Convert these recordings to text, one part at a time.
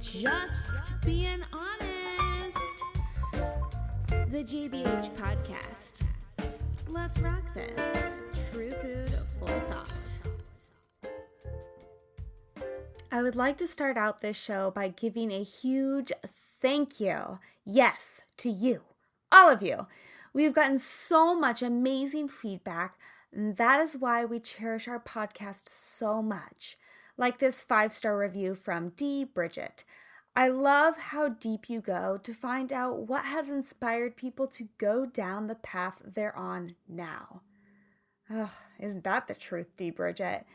Just being honest. The JBH podcast. Let's rock this. True food, full thought. I would like to start out this show by giving a huge thank you. Yes, to you. All of you. We've gotten so much amazing feedback, and that is why we cherish our podcast so much. Like this 5-star review from D. Bridget. I love how deep you go to find out what has inspired people to go down the path they're on now. Ugh, isn't that the truth, D. Bridget?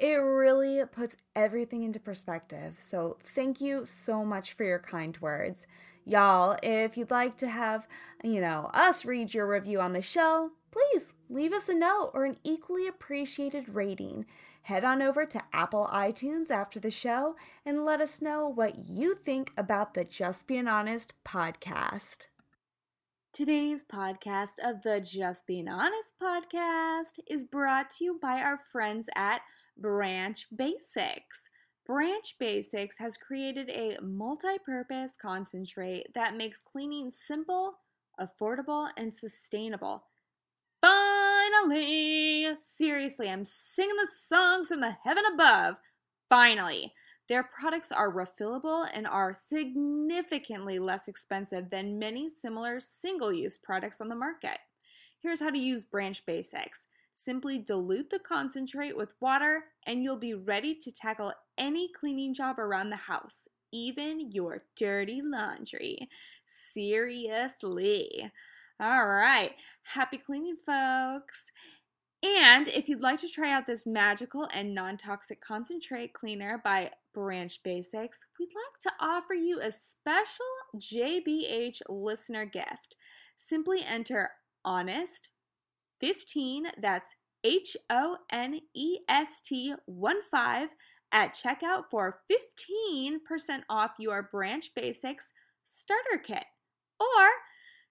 It really puts everything into perspective, so thank you so much for your kind words. Y'all, if you'd like to have, us read your review on the show, please leave us a note or an equally appreciated rating. Head on over to Apple iTunes after the show and let us know what you think about the Just Being Honest podcast. Today's podcast of the Just Being Honest podcast is brought to you by our friends at Branch Basics. Branch Basics has created a multi-purpose concentrate that makes cleaning simple, affordable, and sustainable. Finally! Seriously, I'm singing the songs from the heaven above. Finally! Their products are refillable and are significantly less expensive than many similar single-use products on the market. Here's how to use Branch Basics. Simply dilute the concentrate with water and you'll be ready to tackle any cleaning job around the house, even your dirty laundry. Seriously. All right, happy cleaning, folks. And if you'd like to try out this magical and non-toxic concentrate cleaner by Branch Basics, we'd like to offer you a special JBH listener gift. Simply enter HONEST15, that's HONEST15, at checkout for 15% off your Branch Basics starter kit. Or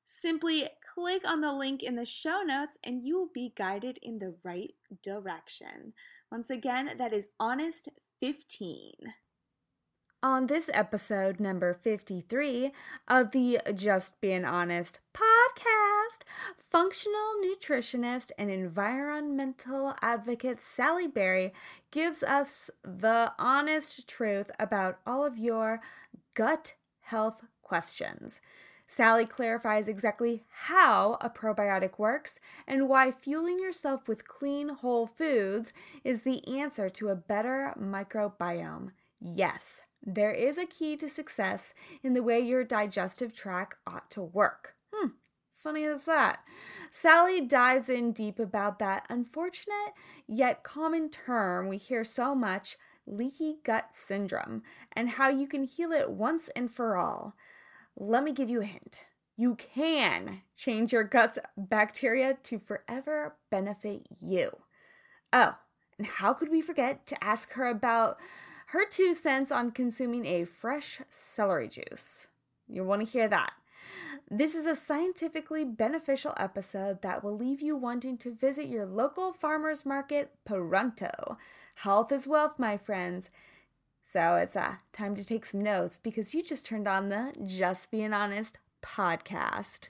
simply click on the link in the show notes and you will be guided in the right direction. Once again, that is HONEST15. On this episode, number 53 of the Just Being Honest podcast, functional nutritionist and environmental advocate Sally Berry gives us the honest truth about all of your gut health questions. Sally clarifies exactly how a probiotic works and why fueling yourself with clean, whole foods is the answer to a better microbiome. Yes, there is a key to success in the way your digestive tract ought to work. Funny as that. Sally dives in deep about that unfortunate yet common term we hear so much, leaky gut syndrome, and how you can heal it once and for all. Let me give you a hint. You can change your gut's bacteria to forever benefit you. Oh, and how could we forget to ask her about her 2 cents on consuming a fresh celery juice? You want to hear that. This is a scientifically beneficial episode that will leave you wanting to visit your local farmer's market pronto. Health is wealth, my friends. So it's time to take some notes because you just turned on the Just Being Honest podcast.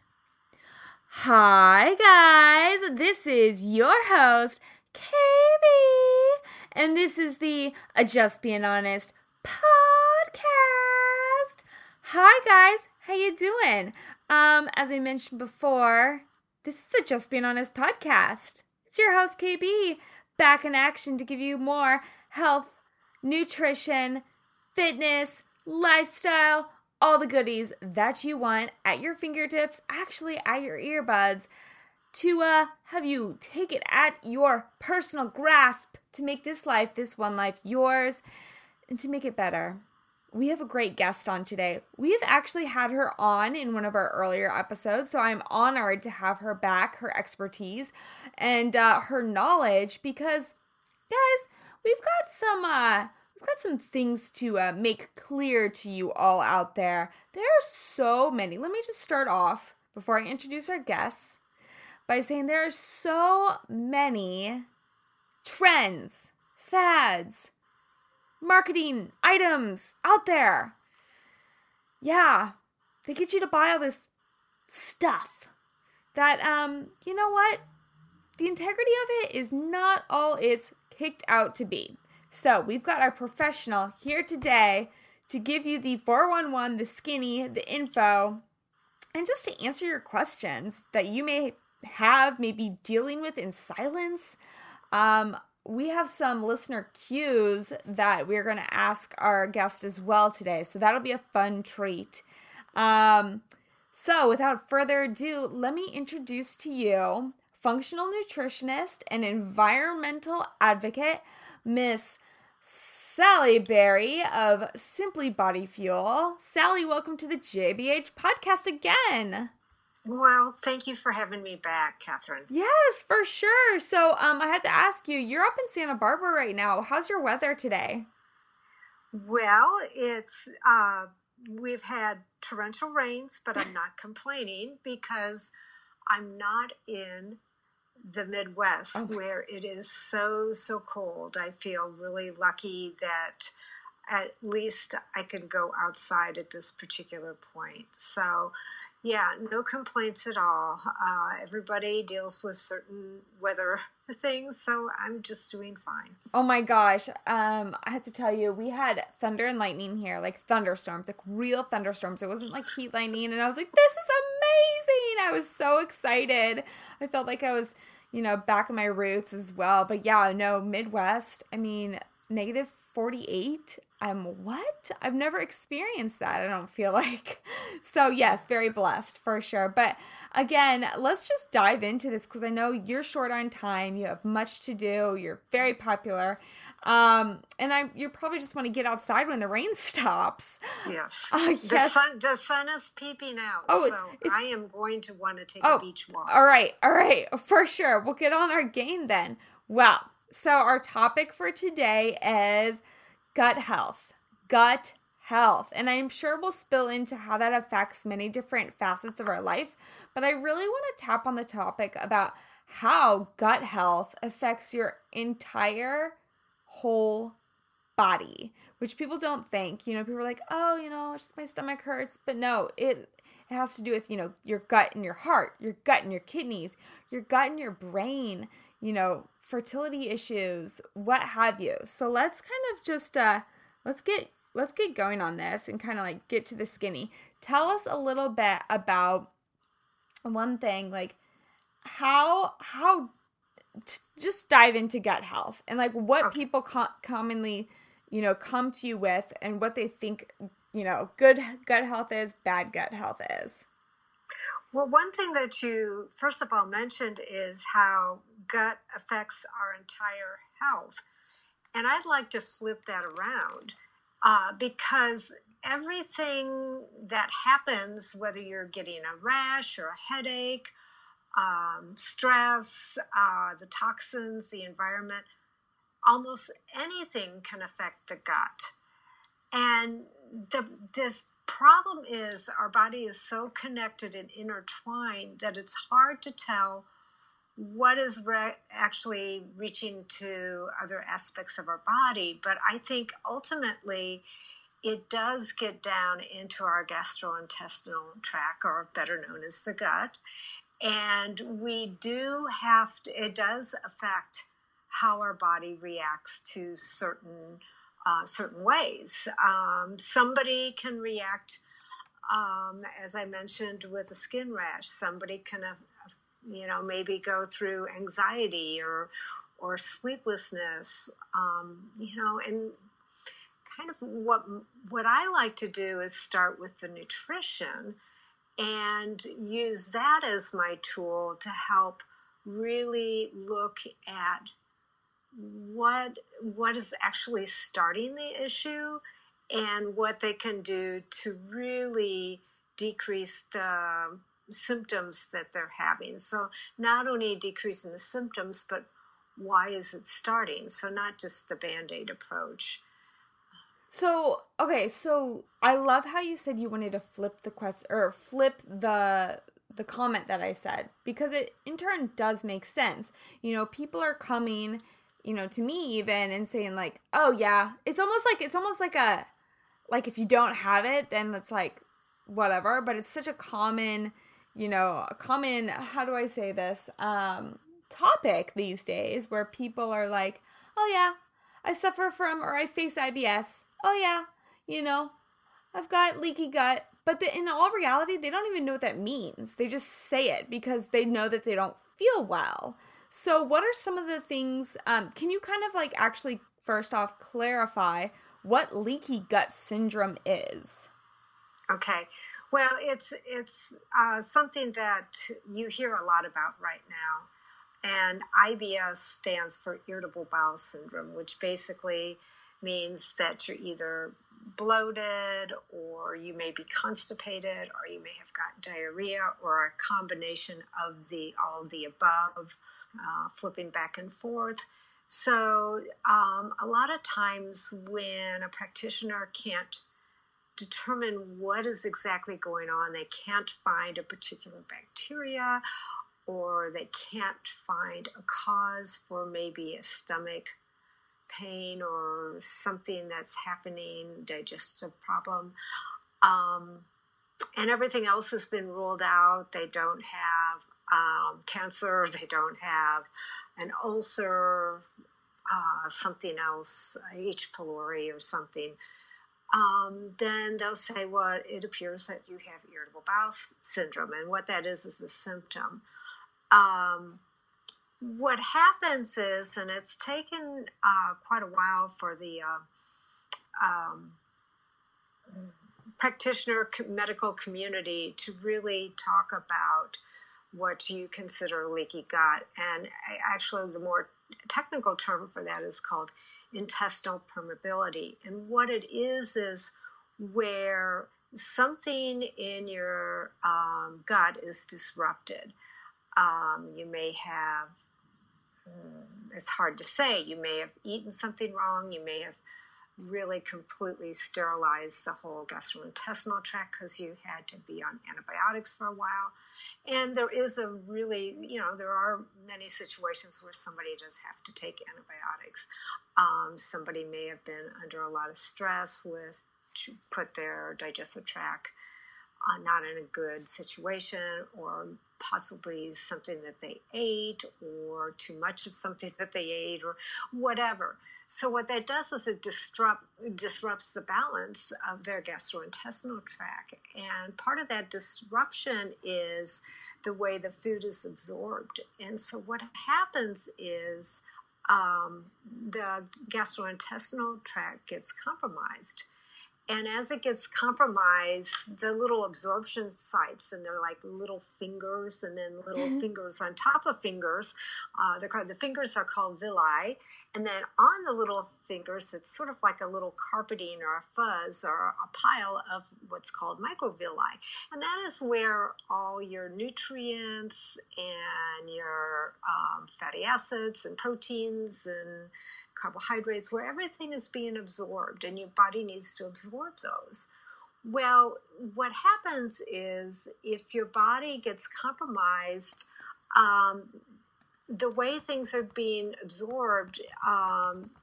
Hi guys, this is your host, KB, and this is the Just Being Honest podcast. Hi guys, how you doing? As I mentioned before, this is the Just Being Honest podcast. It's your host, KB, back in action to give you more health, nutrition, fitness, lifestyle, all the goodies that you want at your fingertips, actually at your earbuds, to have you take it at your personal grasp to make this life, this one life, yours, and to make it better. We have a great guest on today. We have actually had her on in one of our earlier episodes, so I'm honored to have her back, her expertise, and her knowledge, because, guys, We've got some things to make clear to you all out there. There are so many. Let me just start off before I introduce our guests by saying there are so many trends, fads, marketing items out there. Yeah, they get you to buy all this stuff that, you know what? The integrity of it is not all it's kicked out to be. So we've got our professional here today to give you the 411, the skinny, the info, and just to answer your questions that you may have, maybe dealing with in silence. We have some listener cues that we're going to ask our guest as well today. So that'll be a fun treat. So without further ado, let me introduce to you functional nutritionist and environmental advocate, Miss Sally Berry of Simply Body Fuel. Sally, welcome to the JBH podcast again. Well, thank you for having me back, Catherine. Yes, for sure. So I had to ask you, you're up in Santa Barbara right now. How's your weather today? Well, it's we've had torrential rains, but I'm not complaining because I'm not in the Midwest where it is so cold. I feel really lucky that at least I can go outside at this particular point. So yeah, no complaints at all. Everybody deals with certain weather things, so I'm just doing fine. Oh my gosh. I have to tell you, we had thunder and lightning here, like thunderstorms, like real thunderstorms. It wasn't like heat lightning, and I was like, this is amazing. I was so excited. I felt like I was, you know, back in my roots as well. But yeah, no, Midwest, I mean, negative 48. What? I've never experienced that, I don't feel like. So yes, very blessed for sure. But again, let's just dive into this because I know you're short on time. You have much to do. You're very popular. You probably just want to get outside when the rain stops. Yes. The sun is peeping out, so I am going to want to take a beach walk. All right, for sure. We'll get on our game then. Well, so our topic for today is gut health. And I'm sure we'll spill into how that affects many different facets of our life, but I really want to tap on the topic about how gut health affects your entire whole body, which people don't think. You know, people are like, oh, you know, it's just my stomach hurts. But no, it has to do with, you know, your gut and your heart, your gut and your kidneys, your gut and your brain, you know, fertility issues, what have you. So let's kind of just let's get going on this and kind of like get to the skinny. Tell us a little bit about one thing, like how just dive into gut health and like what people commonly, you know, come to you with and what they think, you know, good gut health is, bad gut health is. Well, one thing that you, first of all, mentioned is how gut affects our entire health. And I'd like to flip that around because everything that happens, whether you're getting a rash or a headache, stress, the toxins, the environment, almost anything can affect the gut. And this problem is our body is so connected and intertwined that it's hard to tell what is actually reaching to other aspects of our body. But I think ultimately it does get down into our gastrointestinal tract, or better known as the gut. And we do have to, it does affect how our body reacts to certain ways. Somebody can react, as I mentioned, with a skin rash. Somebody can, you know, maybe go through anxiety or sleeplessness. You know, and kind of what I like to do is start with the nutrition and use that as my tool to help really look at what is actually starting the issue and what they can do to really decrease the symptoms that they're having. So not only decreasing the symptoms, but why is it starting? So not just the Band-Aid approach. So, okay, so I love how you said you wanted to flip the quest or flip the comment that I said, because it in turn does make sense. You know, people are coming, you know, to me even and saying like, oh yeah, it's almost like if you don't have it, then it's like, whatever, but it's such a common, how do I say this, topic these days where people are like, oh yeah, I suffer from, or I face IBS. Oh yeah, I've got leaky gut. But in all reality, they don't even know what that means. They just say it because they know that they don't feel well. So what are some of the things, can you kind of like actually first off clarify what leaky gut syndrome is? Okay. Well, it's something that you hear a lot about right now. And IBS stands for irritable bowel syndrome, which basically means that you're either bloated or you may be constipated or you may have got diarrhea or a combination of all of the above, flipping back and forth. So a lot of times when a practitioner can't determine what is exactly going on, they can't find a particular bacteria or they can't find a cause for maybe a stomach pain or something that's happening, digestive problem. And everything else has been ruled out. They don't have cancer. They don't have an ulcer, something else, H. pylori or something. Then they'll say, well, it appears that you have irritable bowel syndrome. And what that is a symptom. What happens is, and it's taken quite a while for the practitioner medical community to really talk about what you consider leaky gut. And actually, the more technical term for that is called intestinal permeability. And what it is where something in your gut is disrupted. You may have, it's hard to say, you may have eaten something wrong, you may have really completely sterilized the whole gastrointestinal tract because you had to be on antibiotics for a while. And there is a really, there are many situations where somebody does have to take antibiotics. Somebody may have been under a lot of stress to put their digestive tract not in a good situation, or possibly something that they ate, or too much of something that they ate, or whatever. So what that does is it disrupts the balance of their gastrointestinal tract. And part of that disruption is the way the food is absorbed. And so what happens is the gastrointestinal tract gets compromised. And as it gets compromised, the little absorption sites, and they're like little fingers, and then little fingers on top of fingers. The fingers are called villi. And then on the little fingers, it's sort of like a little carpeting or a fuzz or a pile of what's called microvilli. And that is where all your nutrients and your fatty acids and proteins and carbohydrates, where everything is being absorbed and your body needs to absorb those. Well, what happens is if your body gets compromised, the way things are being absorbed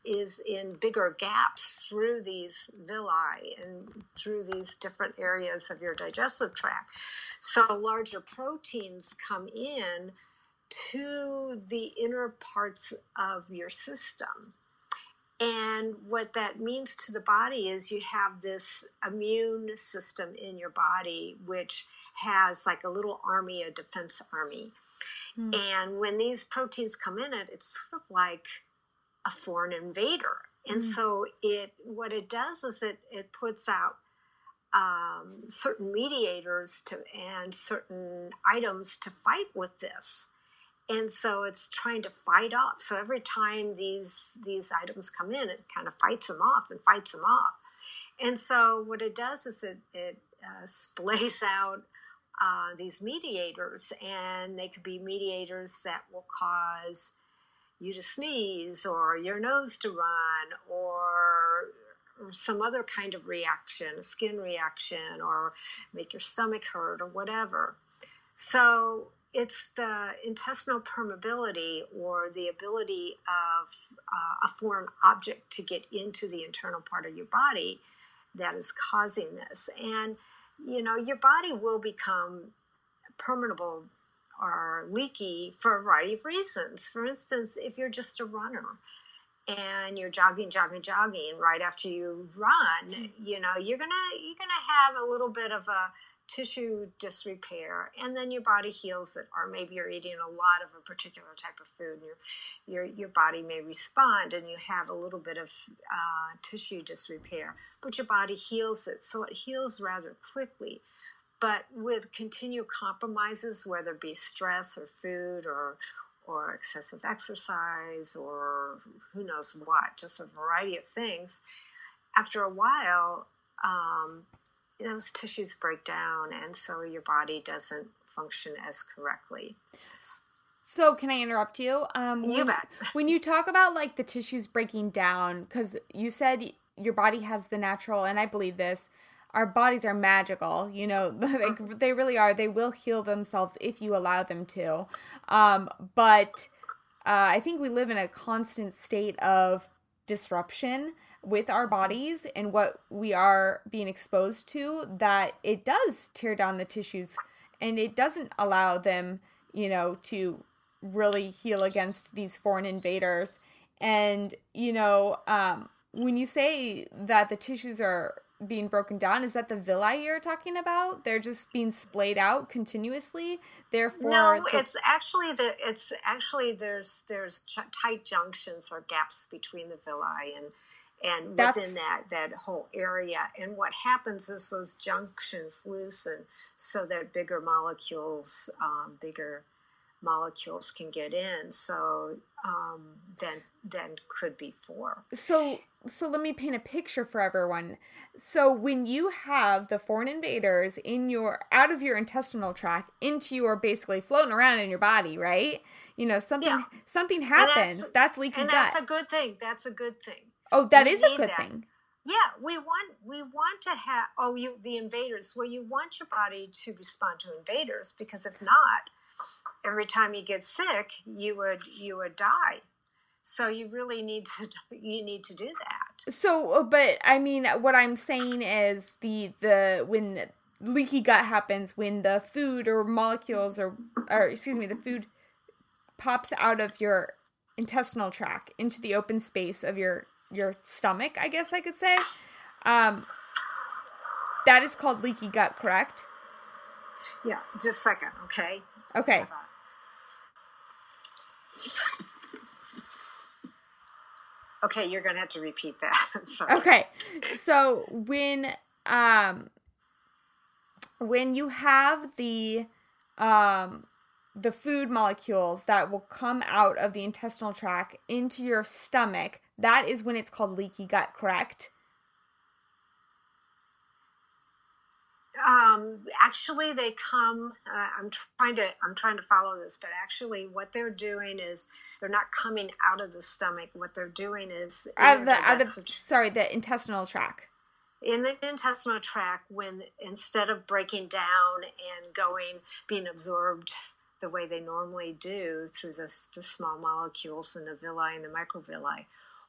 is in bigger gaps through these villi and through these different areas of your digestive tract. So larger proteins come in to the inner parts of your system. And what that means to the body is you have this immune system in your body, which has like a little army, a defense army. Mm. And when these proteins come in it, it's sort of like a foreign invader. And so what it does is it puts out certain mediators and certain items to fight with this. And so it's trying to fight off. So every time these items come in, it kind of fights them off and fights them off. And so what it does is it splays out these mediators. And they could be mediators that will cause you to sneeze or your nose to run or some other kind of reaction, a skin reaction, or make your stomach hurt or whatever. So it's the intestinal permeability, or the ability of a foreign object to get into the internal part of your body, that is causing this. And you know, your body will become permeable or leaky for a variety of reasons. For instance, if you're just a runner and you're jogging, right after you run, you know, you're gonna have a little bit of a tissue disrepair, and then your body heals it. Or maybe you're eating a lot of a particular type of food, and your body may respond, and you have a little bit of tissue disrepair, but your body heals it. So it heals rather quickly. But with continued compromises, whether it be stress or food or excessive exercise or who knows what, just a variety of things, after a while, those tissues break down, and so your body doesn't function as correctly. So can I interrupt you? You bet. When you talk about like the tissues breaking down, because you said your body has the natural, and I believe this, our bodies are magical, you know, like they really are. They will heal themselves if you allow them to. But I think we live in a constant state of disruption with our bodies and what we are being exposed to, that it does tear down the tissues and it doesn't allow them, you know, to really heal against these foreign invaders. And, you know, when you say that the tissues are being broken down, is that the villi you're talking about? They're just being splayed out continuously. Therefore, no, it's actually there's tight junctions or gaps between the villi and within that whole area. And what happens is those junctions loosen so that bigger molecules can get in. So then could be four. So let me paint a picture for everyone. So when you have the foreign invaders out of your intestinal tract into your, basically floating around in your body, right? You know, something happens. That's leaking gut. And that's a good thing. Oh, that is a good thing. Yeah, we want to have the invaders. Well, you want your body to respond to invaders, because if not, every time you get sick, you would die. So you really need to do that. So, but I mean, what I'm saying is the when leaky gut happens, when the food or molecules the food pops out of your intestinal tract into the open space of your stomach, I guess I could say, that is called leaky gut, correct? Yeah, just a second, okay? Okay. Okay, you're going to have to repeat that. I'm sorry. Okay, so when you have the food molecules that will come out of the intestinal tract into your stomach, that is when it's called leaky gut, correct? Actually, they come. I'm trying to follow this, but actually, what they're doing is they're not coming out of the stomach. What they're doing is the intestinal tract. In the intestinal tract, when instead of breaking down and being absorbed the way they normally do through the small molecules and the villi and the microvilli,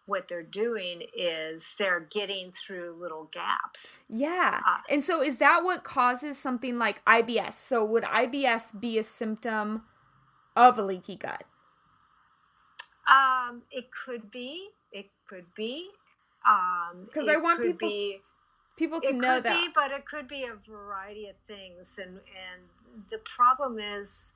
what they're doing is they're getting through little gaps. Yeah. And so is that what causes something like IBS? So would IBS be a symptom of a leaky gut? It could be. It could be. Because I want people to know that. It could be, but it could be a variety of things. And the problem is,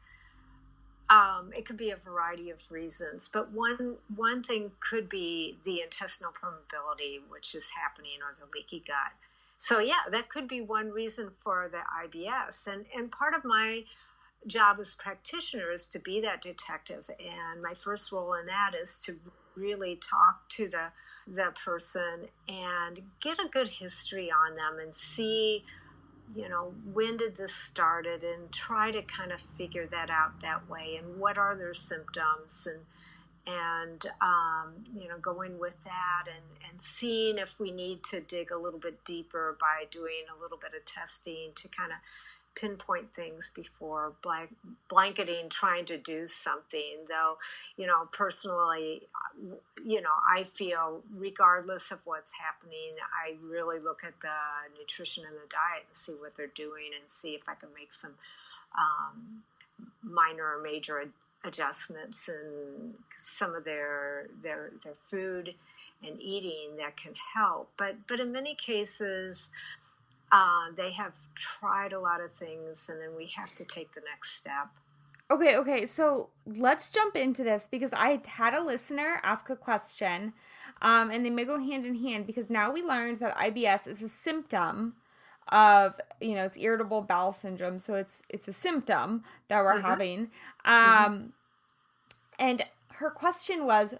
it could be a variety of reasons, but one thing could be the intestinal permeability, which is happening, or the leaky gut. So yeah, that could be one reason for the IBS. And part of my job as practitioner is to be that detective. And my first role in that is to really talk to the person and get a good history on them and see, you know, when did this started, and try to kind of figure that out that way, and what are their symptoms, and you know, going with that and seeing if we need to dig a little bit deeper by doing a little bit of testing to kind of pinpoint things before blanketing, trying to do something, though, you know, personally, you know, I feel regardless of what's happening, I really look at the nutrition and the diet and see what they're doing and see if I can make some minor or major adjustments in some of their food and eating that can help. But in many cases, they have tried a lot of things, and then we have to take the next step. Okay. So let's jump into this, because I had a listener ask a question, and they may go hand in hand, because now we learned that IBS is a symptom of, you know, it's irritable bowel syndrome. So it's a symptom that we're having. And her question was,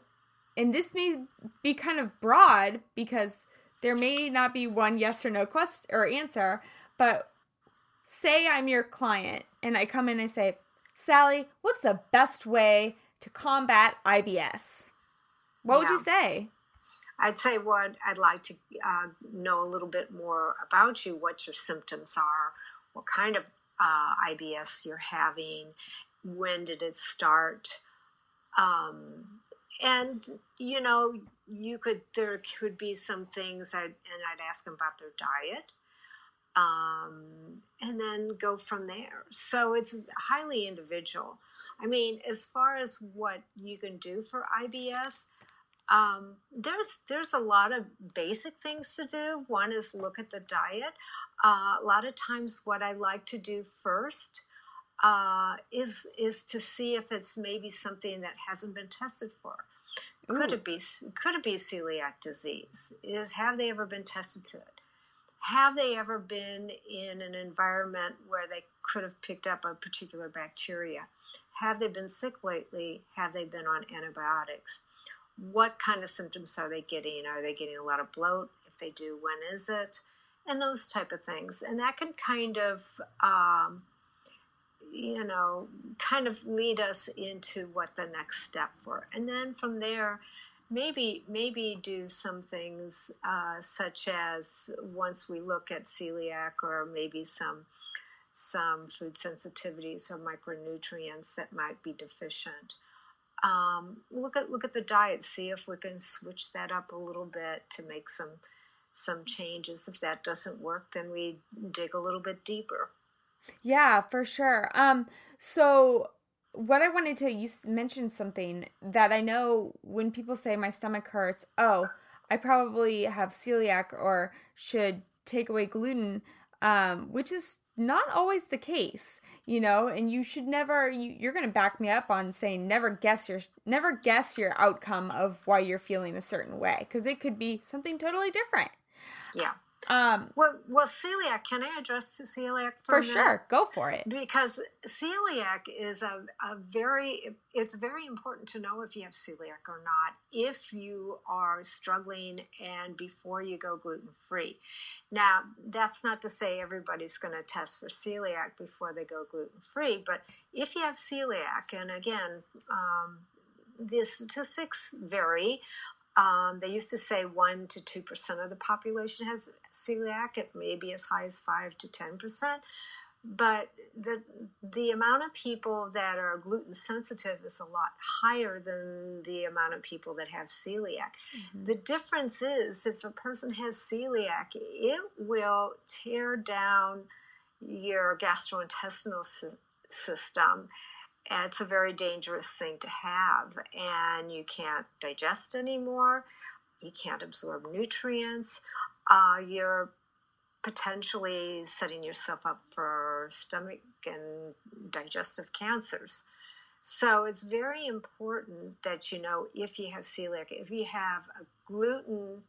and this may be kind of broad because there may not be one yes or no question or answer, but say I'm your client and I come in and I say, Sally, what's the best way to combat IBS? What would you say? I'd say, what I'd like to know a little bit more about you, what your symptoms are, what kind of IBS you're having, when did it start, and, you know, there could be some things, I'd ask them about their diet, and then go from there. So it's highly individual. I mean, as far as what you can do for IBS, there's a lot of basic things to do. One is look at the diet. A lot of times what I like to do first is to see if it's maybe something that hasn't been tested for. Could it be celiac disease? Have they ever been tested to it? Have they ever been in an environment where they could have picked up a particular bacteria? Have they been sick lately? Have they been on antibiotics? What kind of symptoms are they getting? Are they getting a lot of bloat? If they do, when is it? And those type of things. And that can kind of, you know, kind of lead us into what the next step for. And then from there, maybe do some things such as, once we look at celiac or maybe some food sensitivities or micronutrients that might be deficient, look at the diet, see if we can switch that up a little bit to make some changes. If that doesn't work, then we dig a little bit deeper. Yeah, for sure. So what I wanted to, you mentioned something that I know when people say my stomach hurts, oh, I probably have celiac or should take away gluten, which is not always the case, you know, and you should never, you're going to back me up on saying never guess your outcome of why you're feeling a certain way, because it could be something totally different. Yeah. Well, celiac, can I address celiac for a minute? Sure, go for it. Because celiac is it's very important to know if you have celiac or not, if you are struggling and before you go gluten-free. Now, that's not to say everybody's going to test for celiac before they go gluten-free, but if you have celiac, and again, the statistics vary. They used to say 1 to 2% of the population has celiac. It may be as high as 5 to 10%. But the amount of people that are gluten sensitive is a lot higher than the amount of people that have celiac. Mm-hmm. The difference is, if a person has celiac, it will tear down your gastrointestinal system. It's a very dangerous thing to have, and you can't digest anymore. You can't absorb nutrients. You're potentially setting yourself up for stomach and digestive cancers. So it's very important that you know if you have celiac. If you have a gluten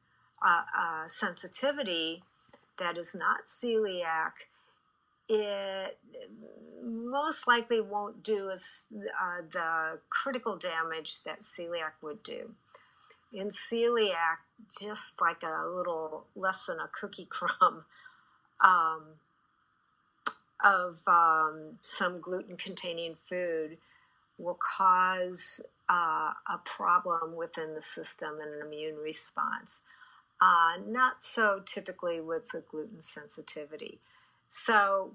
sensitivity that is not celiac, it most likely won't do the critical damage that celiac would do. In celiac, just like a little less than a cookie crumb of some gluten-containing food will cause a problem within the system and an immune response. Not so typically with a gluten sensitivity. So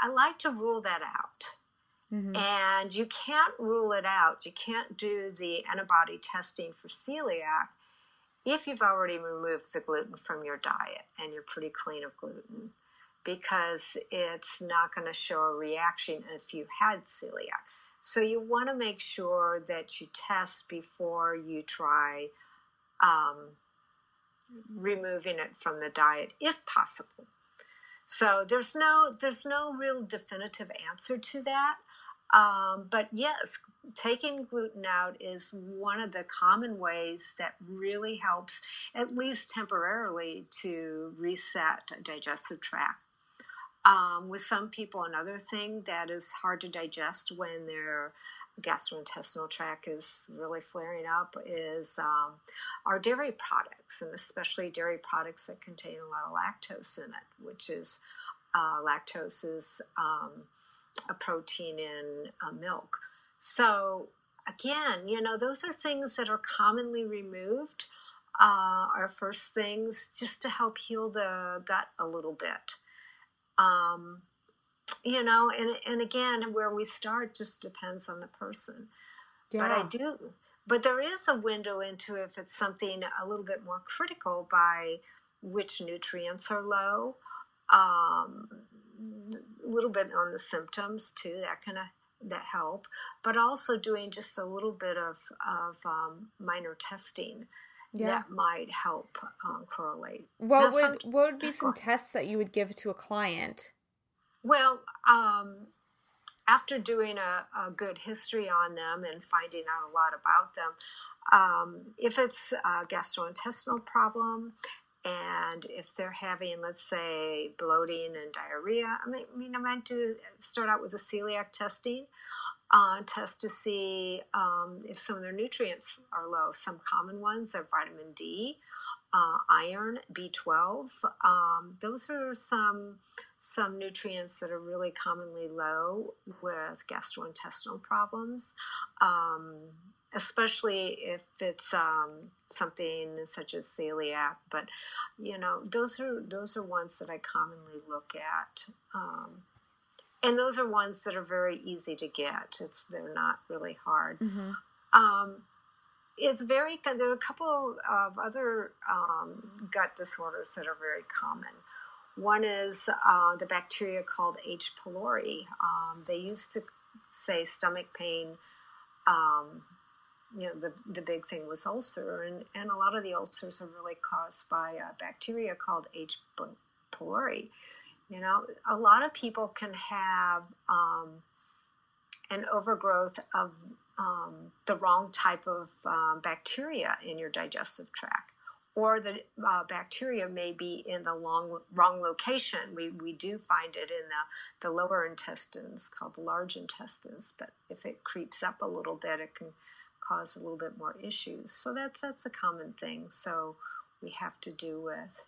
I like to rule that out. Mm-hmm. And you can't rule it out. You can't do the antibody testing for celiac if you've already removed the gluten from your diet and you're pretty clean of gluten, because it's not going to show a reaction if you had celiac. So you want to make sure that you test before you try removing it from the diet, if possible. So there's no real definitive answer to that. But yes, taking gluten out is one of the common ways that really helps, at least temporarily, to reset a digestive tract. With some people, another thing that is hard to digest when their gastrointestinal tract is really flaring up is our dairy products, and especially dairy products that contain a lot of lactose in it, which is lactose is a protein in milk. So again, you know, those are things that are commonly removed, are first things just to help heal the gut a little bit. You know, and again, where we start just depends on the person. Yeah. But there is a window into if it's something a little bit more critical by which nutrients are low, a little bit on the symptoms too, that help, but also doing just a little bit of minor testing. Yeah. That might help correlate. What would be some tests that you would give to a client? Well, after doing a good history on them and finding out a lot about them, if it's a gastrointestinal problem and if they're having, let's say, bloating and diarrhea, I might start out with a celiac testing. Test to see if some of their nutrients are low. Some common ones are vitamin D, iron, B12. Those are some nutrients that are really commonly low with gastrointestinal problems, especially if it's something such as celiac. But you know, those are ones that I commonly look at. And those are ones that are very easy to get. They're not really hard. Mm-hmm. There are a couple of other gut disorders that are very common. One is the bacteria called H. pylori. They used to say stomach pain. The big thing was ulcer, and a lot of the ulcers are really caused by a bacteria called H. pylori. You know, a lot of people can have an overgrowth of the wrong type of bacteria in your digestive tract, or the bacteria may be in the wrong location. We do find it in the lower intestines, called the large intestines, but if it creeps up a little bit, it can cause a little bit more issues. So that's a common thing. So we have to do with.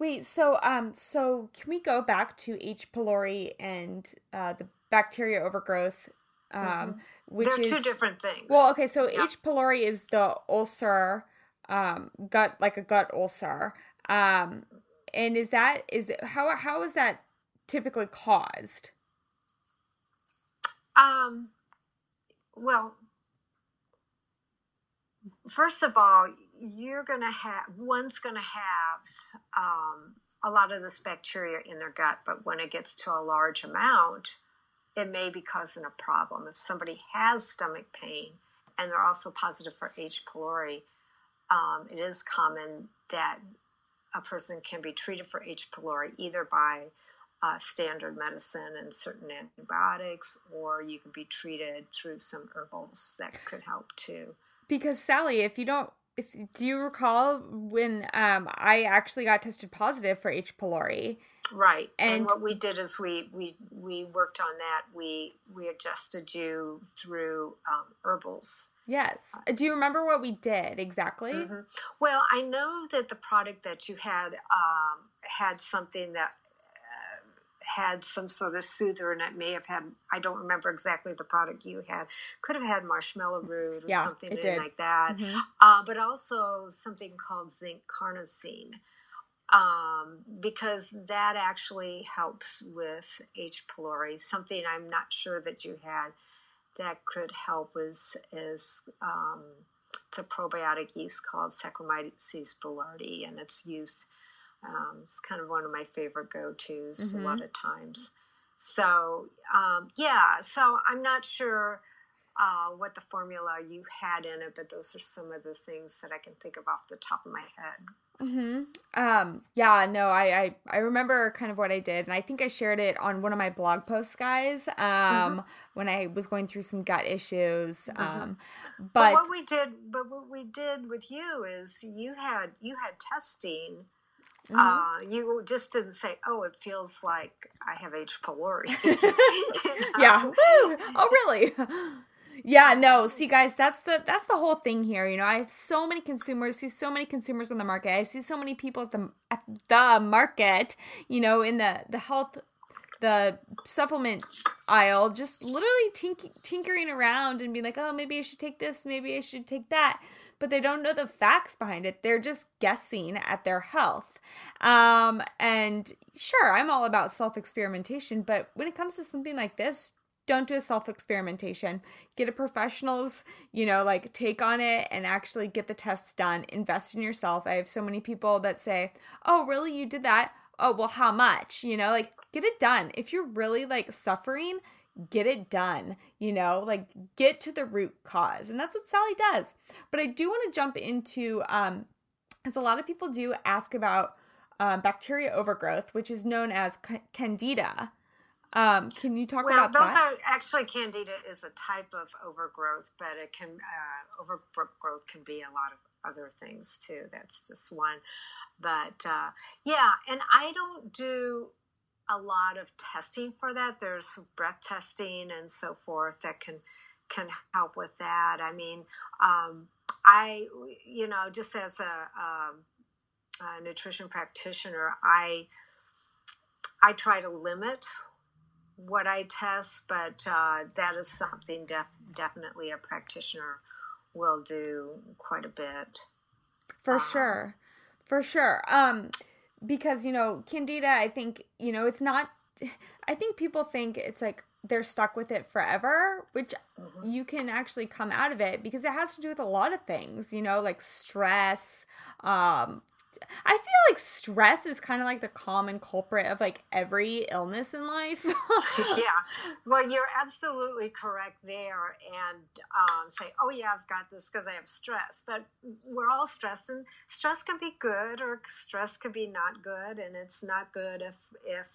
Wait, so can we go back to H. pylori and the bacteria overgrowth, mm-hmm. which they're two different things. Well, okay, so yeah. H. pylori is the ulcer, a gut ulcer, and how is that typically caused? Well, first of all, one's going to have a lot of this bacteria in their gut, but when it gets to a large amount, it may be causing a problem. If somebody has stomach pain and they're also positive for H. pylori, it is common that a person can be treated for H. pylori either by standard medicine and certain antibiotics, or you can be treated through some herbals that could help too. Because Sally, do you recall when I actually got tested positive for H. pylori? Right. And what we did is we worked on that. We adjusted you through herbals. Yes. Do you remember what we did exactly? Mm-hmm. Well, I know that the product that you had had something that had some sort of soother, and it may have had, I don't remember exactly the product you had, could have had marshmallow root or something like that, mm-hmm. But also something called zinc carnosine, because that actually helps with H. pylori. Something I'm not sure that you had that could help is it's a probiotic yeast called Saccharomyces boulardii, and it's used. It's kind of one of my favorite go-tos a lot of times. So, so I'm not sure what the formula you had in it, but those are some of the things that I can think of off the top of my head. Mm-hmm. I remember kind of what I did, and I think I shared it on one of my blog posts, guys, when I was going through some gut issues. But what we did with you is you had testing. You just didn't say, oh, it feels like I have H. pylori. Yeah. Oh, really? Yeah, no. See, guys, that's the whole thing here. You know, I have so many consumers on the market. I see so many people at the market, you know, in the health, the supplement aisle, just literally tinkering around and being like, oh, maybe I should take this, maybe I should take that. But they don't know the facts behind it. They're just guessing at their health. And sure, I'm all about self-experimentation, but when it comes to something like this, don't do a self-experimentation. Get a professional's, take on it and actually get the tests done. Invest in yourself. I have so many people that say, oh, really? You did that? Oh, well, how much? Get it done. If you're really suffering, get it done, get to the root cause. And that's what Sally does. But I do want to jump into, as a lot of people do ask about bacteria overgrowth, which is known as candida. Can you talk about that? Candida is a type of overgrowth, but it can, overgrowth can be a lot of other things too. That's just one. But and I don't do a lot of testing for that. There's breath testing and so forth that can help with that. I mean, just as a nutrition practitioner, I try to limit what I test, but that is something definitely a practitioner will do quite a bit. For sure. Because, candida, I think, it's not, I think people think it's they're stuck with it forever, which you can actually come out of it because it has to do with a lot of things, stress. I feel stress is kind of the common culprit of every illness in life. Yeah. Well, you're absolutely correct there. And say, oh yeah, I've got this because I have stress. But we're all stressed, and stress can be good or stress can be not good. And it's not good if it,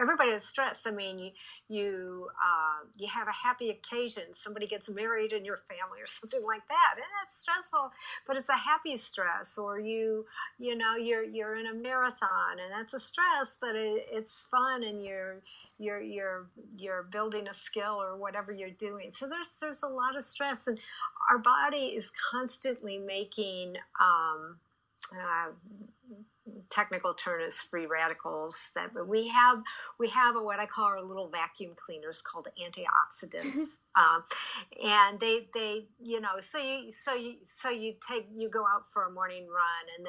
everybody is stressed. I mean, you have a happy occasion. Somebody gets married in your family or something like that. And that's stressful, but it's a happy stress. Or you're in a marathon, and that's a stress, but it's fun, and you're building a skill or whatever you're doing. So there's a lot of stress, and our body is constantly making. Technical term is free radicals. That we have what I call our little vacuum cleaners called antioxidants, and they you go out for a morning run, and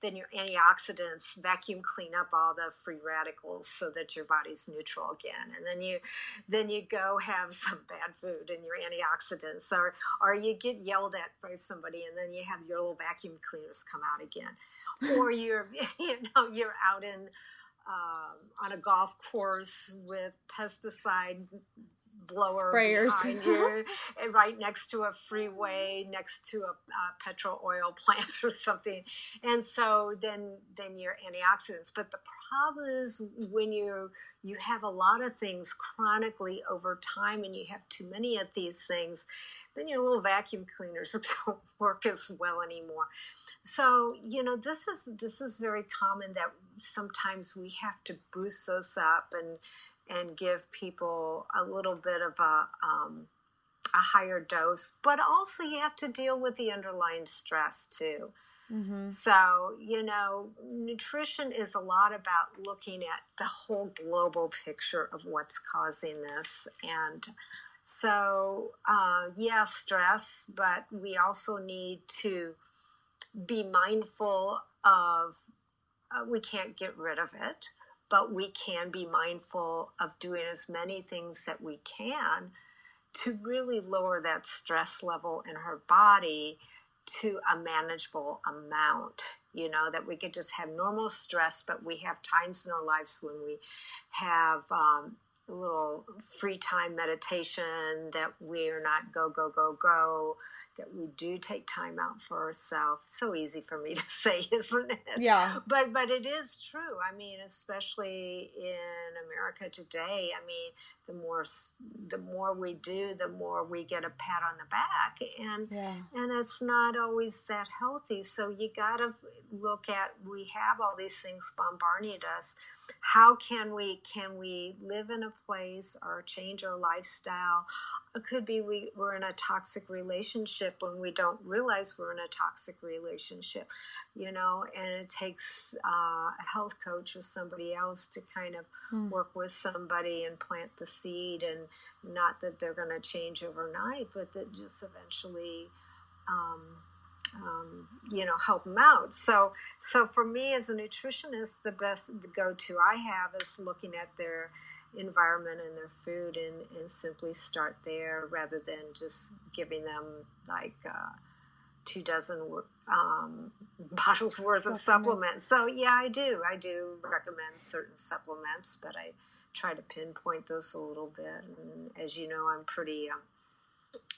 then your antioxidants vacuum clean up all the free radicals so that your body's neutral again, and then you go have some bad food and your antioxidants, or you get yelled at by somebody, and then you have your little vacuum cleaners come out again. Or you're out in on a golf course with pesticide blower sprayers behind you, and right next to a freeway, next to a petrol oil plant or something, and so then your antioxidants. But the problem is when you have a lot of things chronically over time, and you have too many of these things. Then your little vacuum cleaners don't work as well anymore. So, this is very common that sometimes we have to boost those up and give people a little bit of a higher dose. But also you have to deal with the underlying stress too. Mm-hmm. So, nutrition is a lot about looking at the whole global picture of what's causing this. And so, stress, but we also need to be mindful of, we can't get rid of it, but we can be mindful of doing as many things that we can to really lower that stress level in her body to a manageable amount, you know, that we could just have normal stress, but we have times in our lives when we have a little free time meditation, that we're not go, go, go, go, that we do take time out for ourselves. So easy for me to say, isn't it? Yeah. But it is true. I mean, especially in America today, I mean, the more we do, the more we get a pat on the back. And yeah. And it's not always that healthy. So you got to look at, we have all these things bombarding us. How can we live in a place or change our lifestyle? It could be we're in a toxic relationship when we don't realize we're in a toxic relationship, you know, and it takes a health coach or somebody else to kind of work with somebody and plant the seed, and not that they're going to change overnight, but that just eventually, you know, help them out. So for me as a nutritionist, the go-to I have is looking at their environment and their food, and simply start there rather than just giving them like 24 bottles worth of supplements. So yeah, I do recommend certain supplements, but I try to pinpoint those a little bit. And as you know, I'm pretty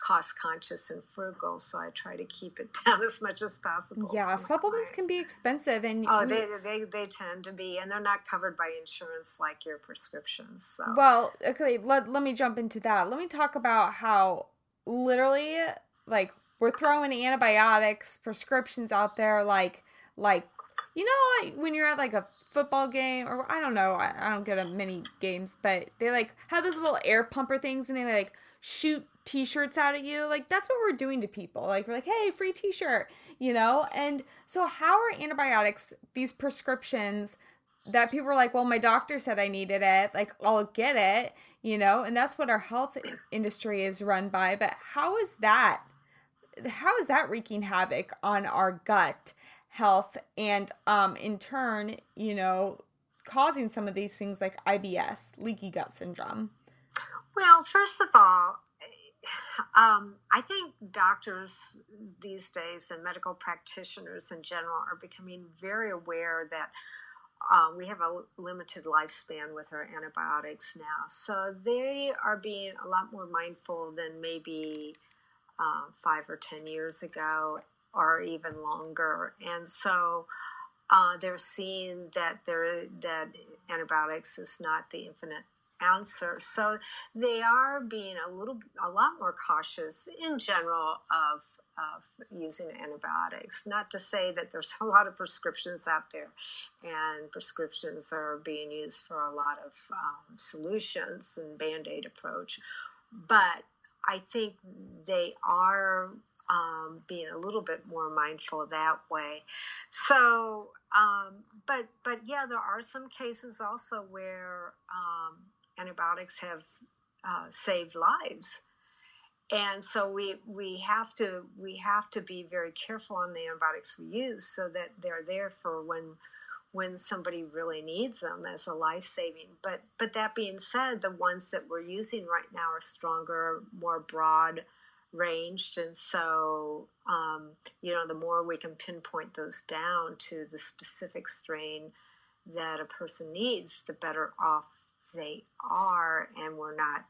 cost conscious and frugal, so I try to keep it down as much as possible. Yeah, supplements can be expensive, and they tend to be, and they're not covered by insurance like your prescriptions. So well, okay, let me jump into that. Let me talk about how literally like we're throwing antibiotics, prescriptions out there, like. You know, when you're at like a football game, or I don't know, I don't go to many games, but they like have those little air pumper things, and they like shoot t-shirts out at you. Like that's what we're doing to people. Like we're like, hey, free t-shirt, you know? And so how are antibiotics, these prescriptions that people are like, well, my doctor said I needed it, like I'll get it, you know? And that's what our health industry is run by. But how is that wreaking havoc on our gut health, and in turn, you know, causing some of these things like IBS, leaky gut syndrome? Well, first of all, I think doctors these days and medical practitioners in general are becoming very aware that we have a limited lifespan with our antibiotics now. So they are being a lot more mindful than maybe 5 or 10 years ago, or even longer. And so they're seeing that antibiotics is not the infinite answer. So they are being a lot more cautious in general of using antibiotics. Not to say that there's a lot of prescriptions out there, and prescriptions are being used for a lot of solutions and Band-Aid approach. But I think they are being a little bit more mindful that way. So, but yeah, there are some cases also where antibiotics have saved lives, and so we have to be very careful on the antibiotics we use, so that they're there for when somebody really needs them as a life-saving. But that being said, the ones that we're using right now are stronger, more broad ranged, and so you know, the more we can pinpoint those down to the specific strain that a person needs, the better off they are. And we're not,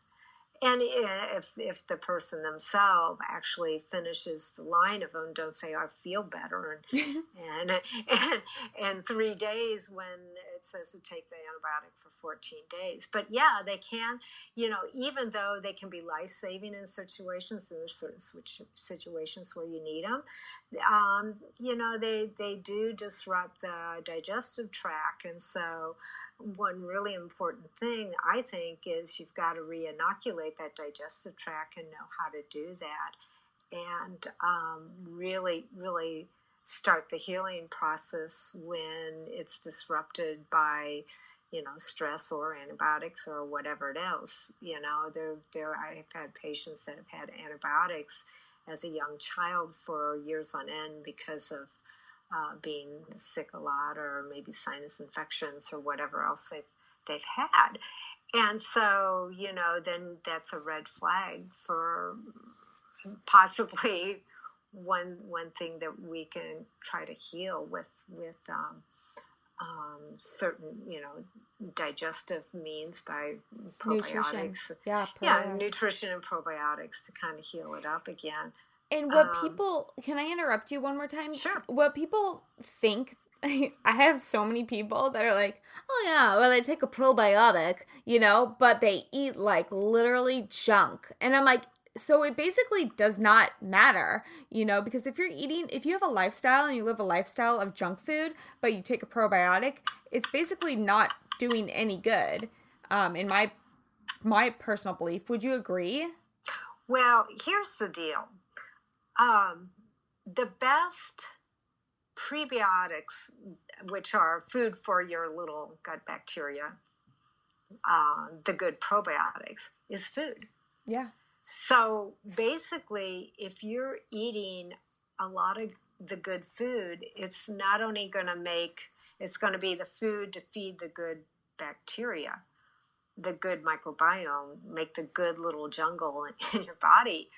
and if the person themselves actually finishes the line of them, don't say I feel better and 3 days when it says to take the antibiotic for 14 days. But yeah, they can, you know, even though they can be life-saving in situations, and there's certain situations where you need them, you know, they do disrupt the digestive tract. And so one really important thing, I think, is you've got to re-inoculate that digestive tract and know how to do that, and really, really start the healing process when it's disrupted by, you know, stress or antibiotics or whatever it else. You know, I've had patients that have had antibiotics as a young child for years on end because of being sick a lot, or maybe sinus infections or whatever else they've had. And so, you know, then that's a red flag for possibly one thing that we can try to heal with certain, you know, digestive means by probiotics. Nutrition and probiotics to kind of heal it up again. And what people, can I interrupt you one more time? Sure. What people think, I have so many people that are like, oh yeah, well I take a probiotic, you know, but they eat like literally junk. And I'm like, so it basically does not matter, you know, because if you have a lifestyle and you live a lifestyle of junk food, but you take a probiotic, it's basically not doing any good, in my personal belief. Would you agree? Well, here's the deal. The best prebiotics, which are food for your little gut bacteria, the good probiotics, is food. Yeah. So basically, if you're eating a lot of the good food, it's not only going to it's going to be the food to feed the good bacteria, the good microbiome, make the good little jungle in your body.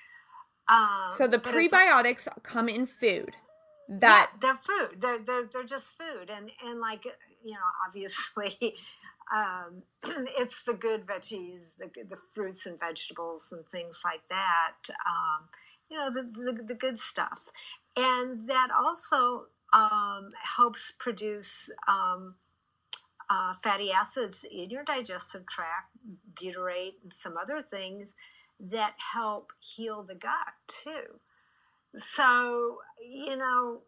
So the prebiotics come in food. They're food. They're just food, and like, you know, obviously. It's the good veggies, the fruits and vegetables and things like that, you know, the good stuff. And that also helps produce fatty acids in your digestive tract, butyrate and some other things that help heal the gut too. So, you know.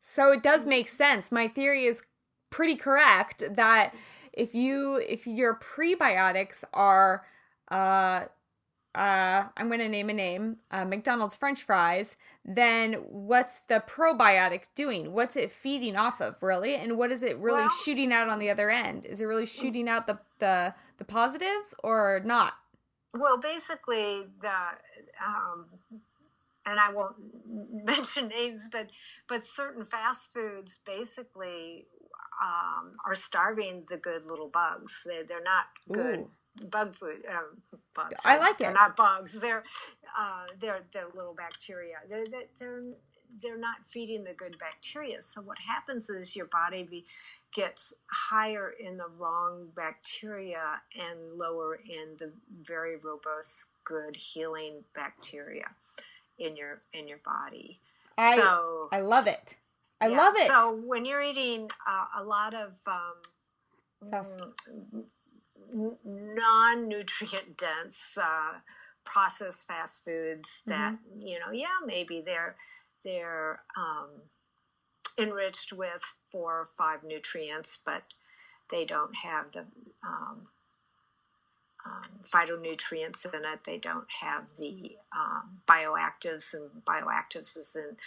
So it does make sense. My theory is pretty correct that if your prebiotics are, I'm going to name a name, McDonald's French fries, then what's the probiotic doing? What's it feeding off of, really? And what is it really shooting out on the other end? Is it really shooting out the positives or not? Well, basically, and I won't mention names, but certain fast foods basically are starving the good little bugs. They're not good. Ooh. Bug food. Bugs. I like it. They're not bugs. They're little bacteria. They're not feeding the good bacteria. So what happens is your body gets higher in the wrong bacteria and lower in the very robust, good healing bacteria in your body. I love it. Love it. So when you're eating a lot of non-nutrient dense processed fast foods that, mm-hmm. you know, yeah, maybe they're enriched with 4 or 5 nutrients, but they don't have the phytonutrients in it. They don't have the bioactives, and bioactives is in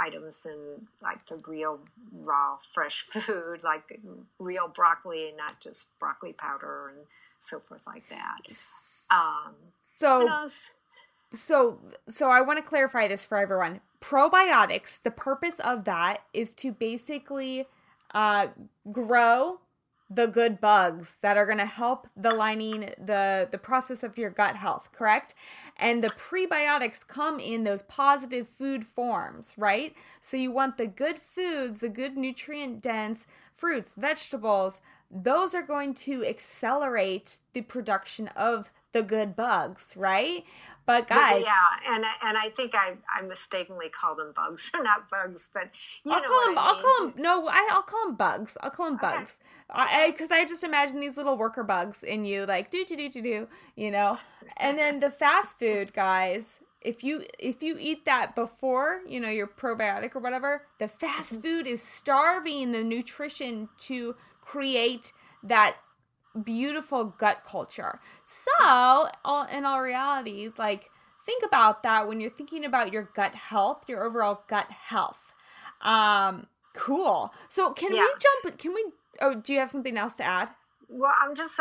items in like the real raw fresh food, like real broccoli, not just broccoli powder and so forth like that. So I want to clarify this for everyone. Probiotics, the purpose of that is to basically grow the good bugs that are going to help the lining, the process of your gut health, correct? And the prebiotics come in those positive food forms, right? So you want the good foods, the good nutrient-dense fruits, vegetables. Those are going to accelerate the production of the good bugs, right? But guys, yeah, and I think I mistakenly call them bugs. They're not bugs, but I'll call them bugs. I'll call them bugs, because I just imagine these little worker bugs in you, like do do do do do, you know. And then the fast food guys, if you eat that before, you know, your probiotic or whatever, the fast food is starving the nutrition to create that beautiful gut culture. So, in all reality, like, think about that when you're thinking about your gut health, your overall gut health. Cool. So, do you have something else to add? Well, I'm just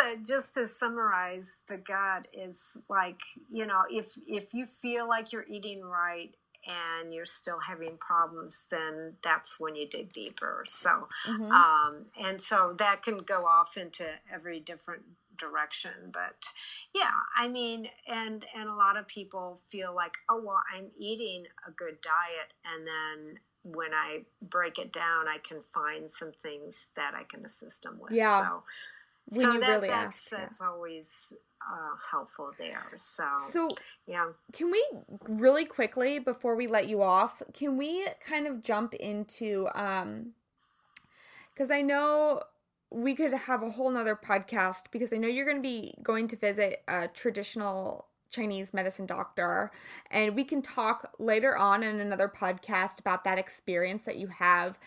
to summarize, the gut is like, you know, if you feel like you're eating right and you're still having problems, then that's when you dig deeper. So, mm-hmm. And so that can go off into every different direction, but yeah, I mean, and a lot of people feel like, oh, well, I'm eating a good diet, and then when I break it down, I can find some things that I can assist them with. Yeah. So that's always helpful there. So yeah. Can we really quickly, before we let you off, can we kind of jump into, because I know we could have a whole nother podcast, because I know you're going to be going to visit a traditional Chinese medicine doctor, and we can talk later on in another podcast about that experience that you have,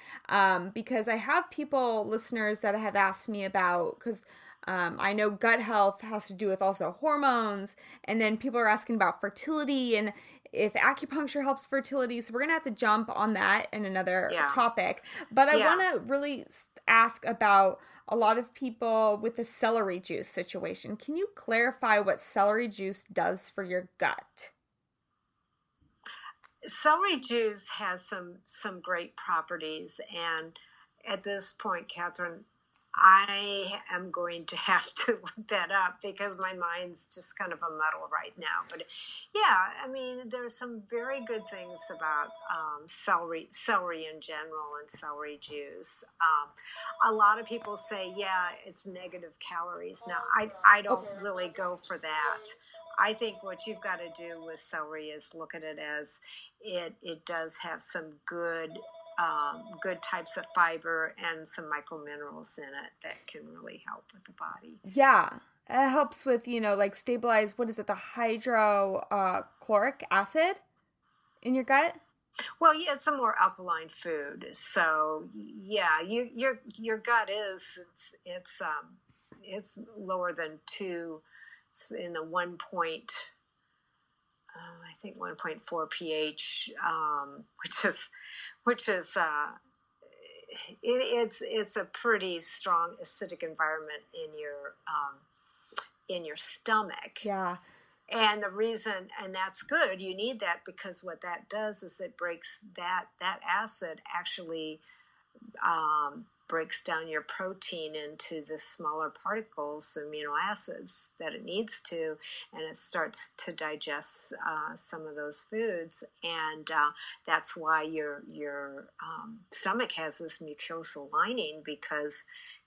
because I have people, listeners, that have asked me about, because I know gut health has to do with also hormones, and then people are asking about fertility and if acupuncture helps fertility, so we're going to have to jump on that in another topic, but I want to really ask about a lot of people with the celery juice situation. Can you clarify what celery juice does for your gut? Celery juice has some great properties. And at this point, Catherine, I am going to have to look that up because my mind's just kind of a muddle right now. But yeah, I mean, there's some very good things about celery in general and celery juice. A lot of people say, yeah, it's negative calories. Now, I don't really go for that. I think what you've got to do with celery is look at it as it does have some good types of fiber and some microminerals in it that can really help with the body. Yeah. It helps with, stabilize, the hydrochloric acid in your gut? Well, yeah, it's a more alkaline food. So yeah, your gut is, it's lower than 2, it's in the 1.4 pH, which is it's a pretty strong acidic environment in your stomach. Yeah. And the reason, and that's good, you need that, because what that does is it breaks that acid actually breaks down your protein into the smaller particles, amino acids that it needs to, and it starts to digest some of those foods, and that's why your stomach has this mucosal lining because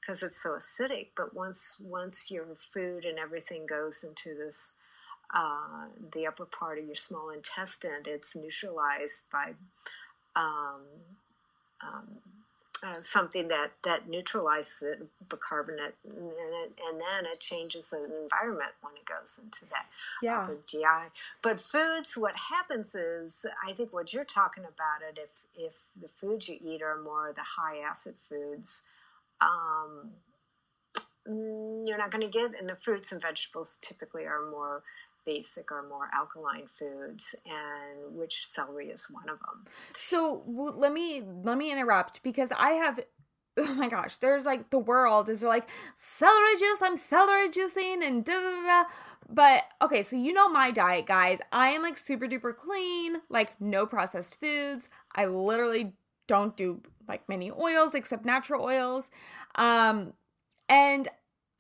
it's so acidic. But once your food and everything goes into this the upper part of your small intestine, it's neutralized by something that neutralizes it, bicarbonate, and then it changes the environment when it goes into that upper GI. But foods, what happens is, I think what you're talking about it, if the foods you eat are more of the high acid foods, you're not going to get, and the fruits and vegetables typically are more basic or more alkaline foods, and which celery is one of them. So let me interrupt, because I have, oh my gosh, there's like the world is like celery juice, I'm celery juicing and da da da. But okay, so my diet, guys, I am like super duper clean, like no processed foods. I literally don't do like many oils except natural oils. And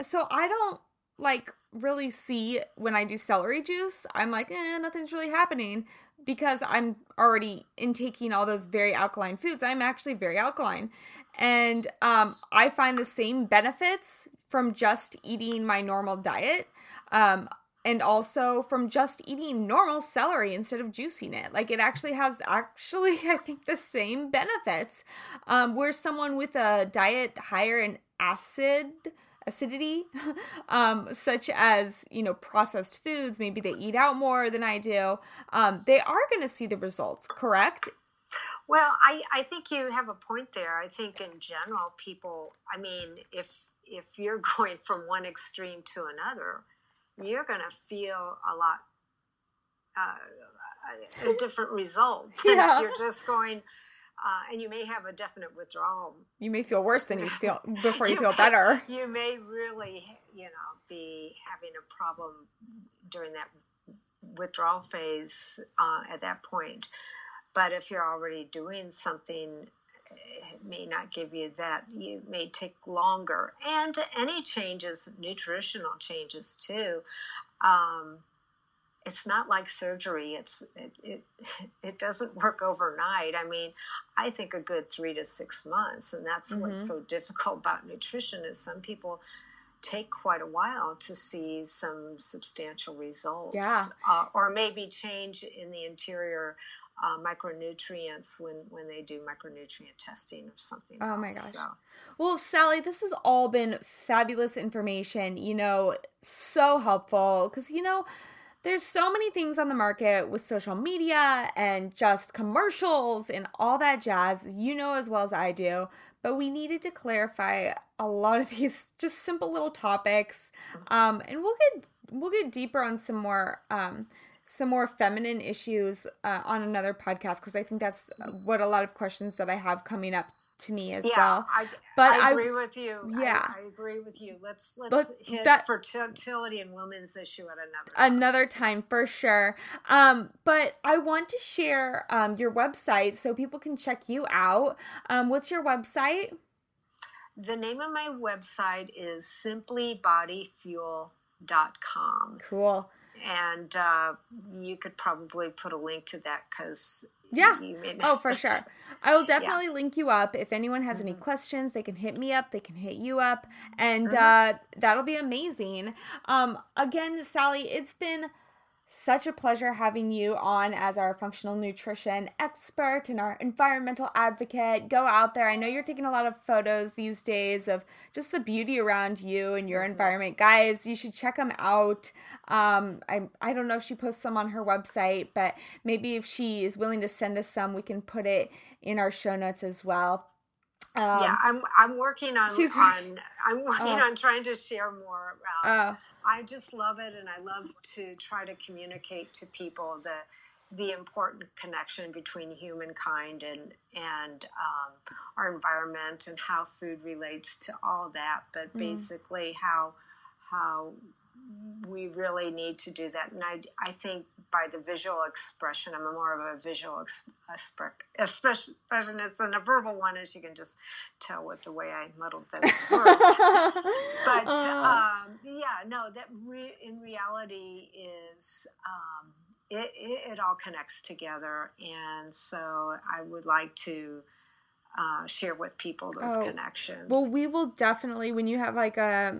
so I don't like really see when I do celery juice, I'm like, nothing's really happening because I'm already intaking all those very alkaline foods. I'm actually very alkaline. And I find the same benefits from just eating my normal diet and also from just eating normal celery instead of juicing it. Like it actually has I think the same benefits where someone with a diet higher in acidity, such as, processed foods, maybe they eat out more than I do, they are going to see the results, correct? Well, I think you have a point there. I think in general, people, I mean, if you're going from one extreme to another, you're going to feel a lot, a different result. Yeah. If you're just going... and you may have a definite withdrawal. You may feel worse than you feel before you feel better. You may really, be having a problem during that withdrawal phase at that point. But if you're already doing something, it may not give you that. You may take longer. And any changes, nutritional changes too, it's not like surgery. It doesn't work overnight. I mean, I think a good 3 to 6 months, and that's what's so difficult about nutrition is some people take quite a while to see some substantial results. Yeah. Or maybe change in the interior micronutrients when they do micronutrient testing or something. Oh my gosh. So. Well, Sally, this has all been fabulous information, so helpful because, there's so many things on the market with social media and just commercials and all that jazz, as well as I do, but we needed to clarify a lot of these just simple little topics. And we'll get deeper on some more feminine issues on another podcast, because I think that's what a lot of questions that I have coming up to me as well. I agree with you. Yeah, I agree with you. Let's hit fertility and women's issue at another time for sure. But I want to share your website so people can check you out. What's your website? The name of my website is simplybodyfuel.com. Cool. And you could probably put a link to that because. Yeah. Oh, for sure. I will definitely link you up. If anyone has any questions, they can hit me up. They can hit you up. And that'll be amazing. Again, Sally, it's been such a pleasure having you on as our functional nutrition expert and our environmental advocate. Go out there. I know you're taking a lot of photos these days of just the beauty around you and your environment. Guys, you should check them out. I don't know if she posts some on her website, but maybe if she is willing to send us some, we can put it in our show notes as well. I'm working on trying to share more about. I just love it, and I love to try to communicate to people the important connection between humankind and our environment and how food relates to all that, but basically how we really need to do that. And I think by the visual expression, I'm more of a visual expressionist than a verbal one, as you can just tell with the way I muddled those words. But in reality is it all connects together. And so I would like to share with people those connections. Well, we will definitely, when you have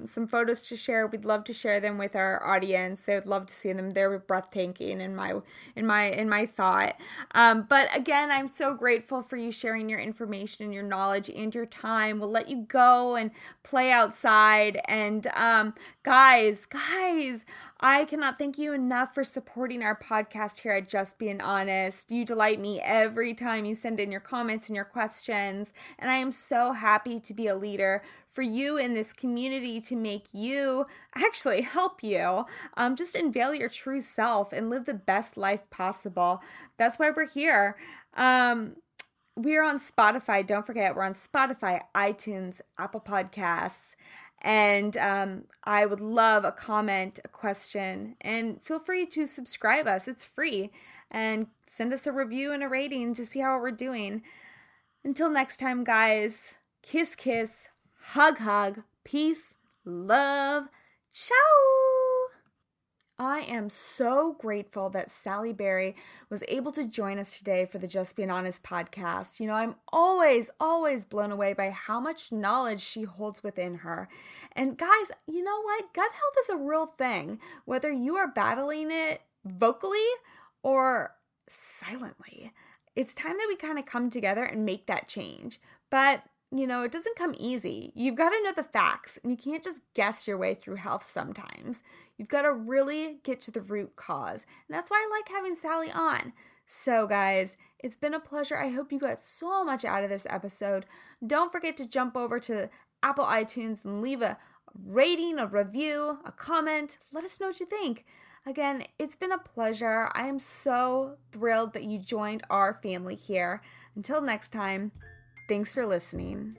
some photos to share, we'd love to share them with our audience. They would love to see them. They're breathtaking in my thought. But again, I'm so grateful for you sharing your information and your knowledge and your time. We'll let you go and play outside. And guys, I cannot thank you enough for supporting our podcast here at Just Being Honest. You delight me every time you send in your comments and your questions. And I am so happy to be a leader for you in this community to make you actually help you just unveil your true self and live the best life possible. That's why we're here. We're on Spotify. Don't forget, we're on Spotify, iTunes, Apple Podcasts. And I would love a comment, a question, and feel free to subscribe us. It's free. And send us a review and a rating to see how we're doing. Until next time, guys, kiss, kiss, hug, hug, peace, love, ciao. I am so grateful that Sally Berry was able to join us today for the Just Being Honest podcast. I'm always blown away by how much knowledge she holds within her. And guys, you know what? Gut health is a real thing, whether you are battling it vocally or silently. It's time that we kind of come together and make that change. But, it doesn't come easy. You've got to know the facts, and you can't just guess your way through health sometimes. You've got to really get to the root cause. And that's why I like having Sally on. So, guys, it's been a pleasure. I hope you got so much out of this episode. Don't forget to jump over to Apple iTunes and leave a rating, a review, a comment. Let us know what you think. Again, it's been a pleasure. I am so thrilled that you joined our family here. Until next time, thanks for listening.